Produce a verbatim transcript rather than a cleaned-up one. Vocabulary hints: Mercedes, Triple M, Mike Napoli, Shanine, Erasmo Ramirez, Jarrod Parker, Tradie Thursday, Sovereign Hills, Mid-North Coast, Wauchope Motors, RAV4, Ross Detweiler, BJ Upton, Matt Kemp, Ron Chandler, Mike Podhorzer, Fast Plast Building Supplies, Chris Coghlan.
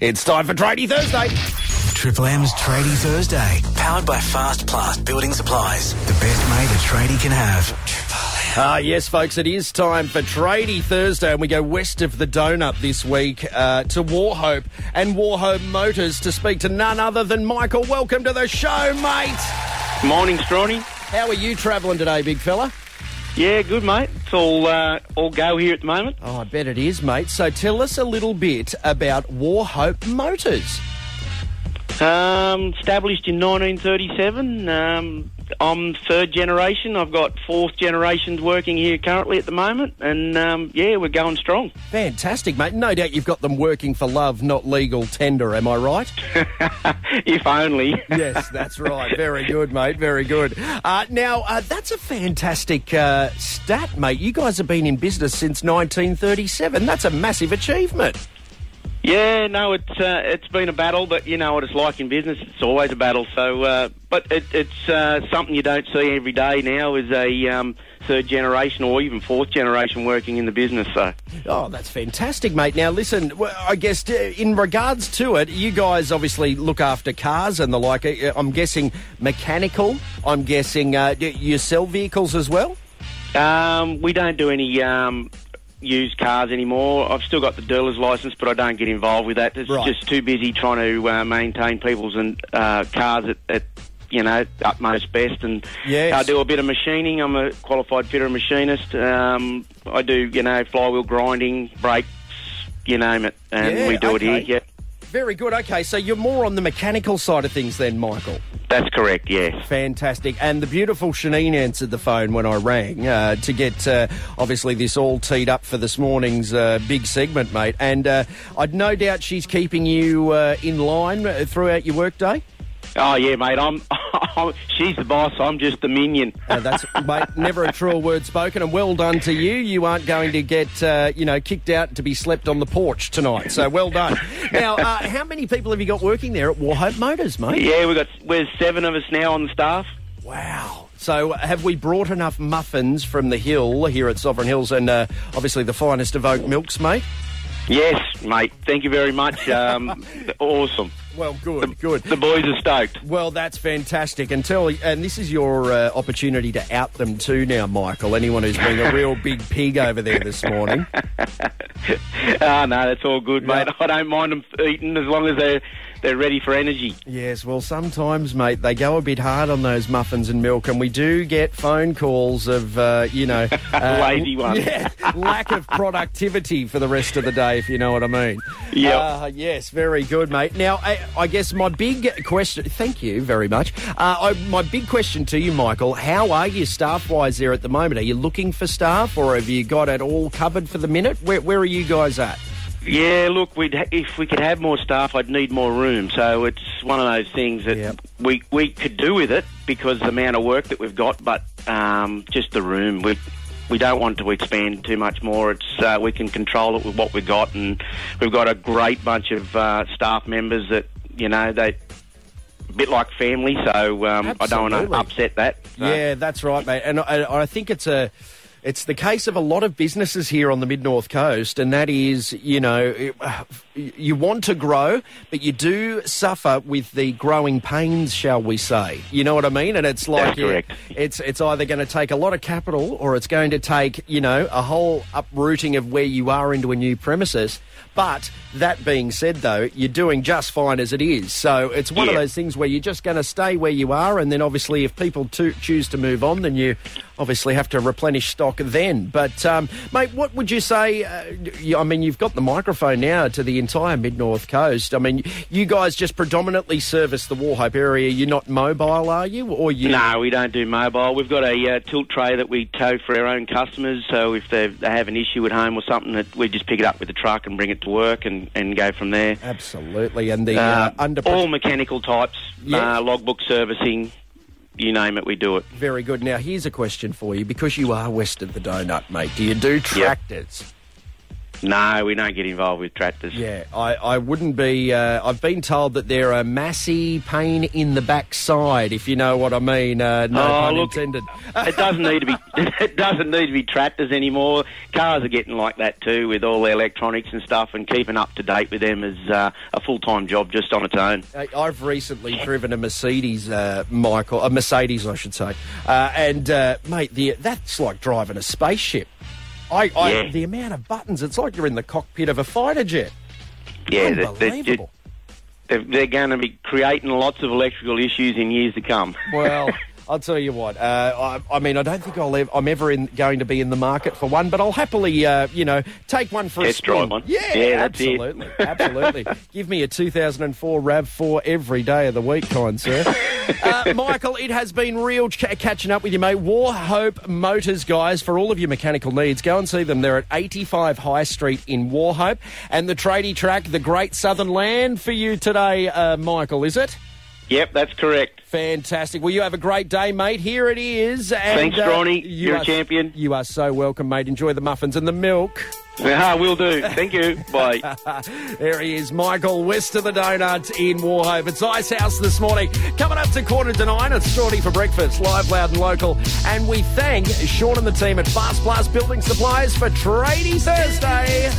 It's time for Tradie Thursday. Triple M's Tradie Thursday, powered by Fast Plast Building Supplies. The best mate a tradie can have. Triple M. Uh, yes, folks, it is time for Tradie Thursday, and we go west of the donut this week uh, to Wauchope and Wauchope Motors to speak to none other than Michael. Welcome to the show, mate. Morning, Strawny. How are you travelling today, big fella? Yeah, good, mate. It's all, uh, all go here at the moment. Oh, I bet it is, mate. So tell us a little bit about Wauchope Motors. Um, established in nineteen thirty-seven. Um, I'm third generation. I've got fourth generations working here currently at the moment. And, um, yeah, we're going strong. Fantastic, mate. No doubt you've got them working for love, not legal tender, am I right? If only. Yes, that's right. Very good, mate. Very good. Uh, now, uh, that's a fantastic uh, stat, mate. You guys have been in business since nineteen thirty-seven. That's a massive achievement. Yeah, no, it's uh, it's been a battle, but you know what it's like in business. It's always a battle. So, uh, but it, it's uh, something you don't see every day now is a um, third generation or even fourth generation working in the business. So, oh, that's fantastic, mate. Now, listen, I guess in regards to it, you guys obviously look after cars and the like. I'm guessing mechanical. I'm guessing uh, you sell vehicles as well. Um, we don't do any. Um, used cars anymore. I've still got the dealer's licence, but I don't get involved with that. It's right. Just too busy trying to uh, maintain people's and uh, cars at, at, you know, utmost best. And yes. I do a bit of machining. I'm a qualified fitter and machinist. Um, I do, you know, flywheel grinding, brakes, you name it. And yeah, we do okay. it here, yeah. Very good. Okay, so you're more on the mechanical side of things then, Michael. That's correct, yes. Fantastic. And the beautiful Shanine answered the phone when I rang uh, to get, uh, obviously, this all teed up for this morning's uh, big segment, mate. And uh, I'd no doubt she's keeping you uh, in line throughout your workday. Oh, yeah, mate. I'm. She's the boss. I'm just the minion. uh, that's, mate, never a truer word spoken. And well done to you. You aren't going to get, uh, you know, kicked out to be slept on the porch tonight. So well done. Now, uh, how many people have you got working there at Wauchope Motors, mate? Yeah, we've got we're seven of us now on the staff. Wow. So have we brought enough muffins from the hill here at Sovereign Hills and uh, obviously the finest of oat milks, mate? Yes, mate. Thank you very much. Um, awesome. Well, good, the, good. The boys are stoked. Well, that's fantastic. And, tell, and this is your uh, opportunity to out them too now, Michael, anyone who's been a real big pig over there this morning. Oh, no, that's all good, mate. No. I don't mind them eating as long as they're... They're ready for energy. Yes, well, sometimes, mate, they go a bit hard on those muffins and milk, and we do get phone calls of, uh, you know... Uh, lazy ones. Yeah, lack of productivity for the rest of the day, if you know what I mean. Yeah. Uh, yes, very good, mate. Now, I, I guess my big question... Thank you very much. Uh, I, my big question to you, Michael, how are you staff-wise there at the moment? Are you looking for staff, or have you got it all covered for the minute? Where, where are you guys at? Yeah, look, we'd ha- if we could have more staff, I'd need more room. So it's one of those things that yep. we we could do with it because of the amount of work that we've got, but um, just the room. We we don't want to expand too much more. It's uh, we can control it with what we've got, and we've got a great bunch of uh, staff members that, you know, they... A bit like family, so um, I don't want to upset that. So. Yeah, that's right, mate. And I, I think it's a... It's the case of a lot of businesses here on the Mid-North Coast, and that is, you know, it, you want to grow, but you do suffer with the growing pains, shall we say. You know what I mean? And it's like it, it's it's either going to take a lot of capital or it's going to take, you know, a whole uprooting of where you are into a new premises. But that being said, though, you're doing just fine as it is. So it's one yeah. of those things where you're just going to stay where you are, and then obviously if people to- choose to move on, then you obviously have to replenish stock then. But, um, mate, what would you say? Uh, I mean, you've got the microphone now to the entire Mid-North Coast. I mean, you guys just predominantly service the Wauchope area. You're not mobile, are you? Or you? No, we don't do mobile. We've got a uh, tilt tray that we tow for our own customers, so if they have an issue at home or something, that we just pick it up with the truck and bring it to work and, and go from there. Absolutely. And the uh, uh, under all mechanical types, yeah. uh, logbook servicing, you name it, we do it. Very good. Now, here's a question for you, because you are west of the donut, mate. Do you do tractors? Yep. No, we don't get involved with tractors. Yeah, I, I wouldn't be... Uh, I've been told that they're a massy pain in the backside, if you know what I mean. Uh, no oh, pun look, intended. It doesn't need to be. It doesn't need to be tractors anymore. Cars are getting like that too, with all their electronics and stuff, and keeping up to date with them is uh, a full-time job just on its own. I've recently driven a Mercedes, uh, Michael. A Mercedes, I should say. Uh, and, uh, mate, the, that's like driving a spaceship. I, I, yeah. The amount of buttons, it's like you're in the cockpit of a fighter jet. Yeah, unbelievable. They're, they're, they're going to be creating lots of electrical issues in years to come. Well, I'll tell you what. Uh, I, I mean, I don't think I'll ever, I'm ever in, going to be in the market for one, but I'll happily, uh, you know, take one for Let's a spin. Try one. Yeah, yeah, absolutely, absolutely. Give me a two thousand four RAV four every day of the week, kind sir. Uh, Michael, it has been real ch- catching up with you, mate. Wauchope Motors, guys, for all of your mechanical needs, go and see them. They're at eighty-five High Street in Wauchope. And the tradie track, the Great Southern Land, for you today, uh, Michael, is it? Yep, that's correct. Fantastic. Well, you have a great day, mate. Here it is. And, thanks, Ronnie. Uh, you You're are, a champion. You are so welcome, mate. Enjoy the muffins and the milk. Yeah, will do. Thank you. Bye. There he is, Michael, west of the Donuts in Wauchope. It's Ice House this morning. Coming up to quarter to nine, it's Shorty for breakfast, live, loud and local. And we thank Sean and the team at Fast Plast Building Supplies for Tradie Thursday.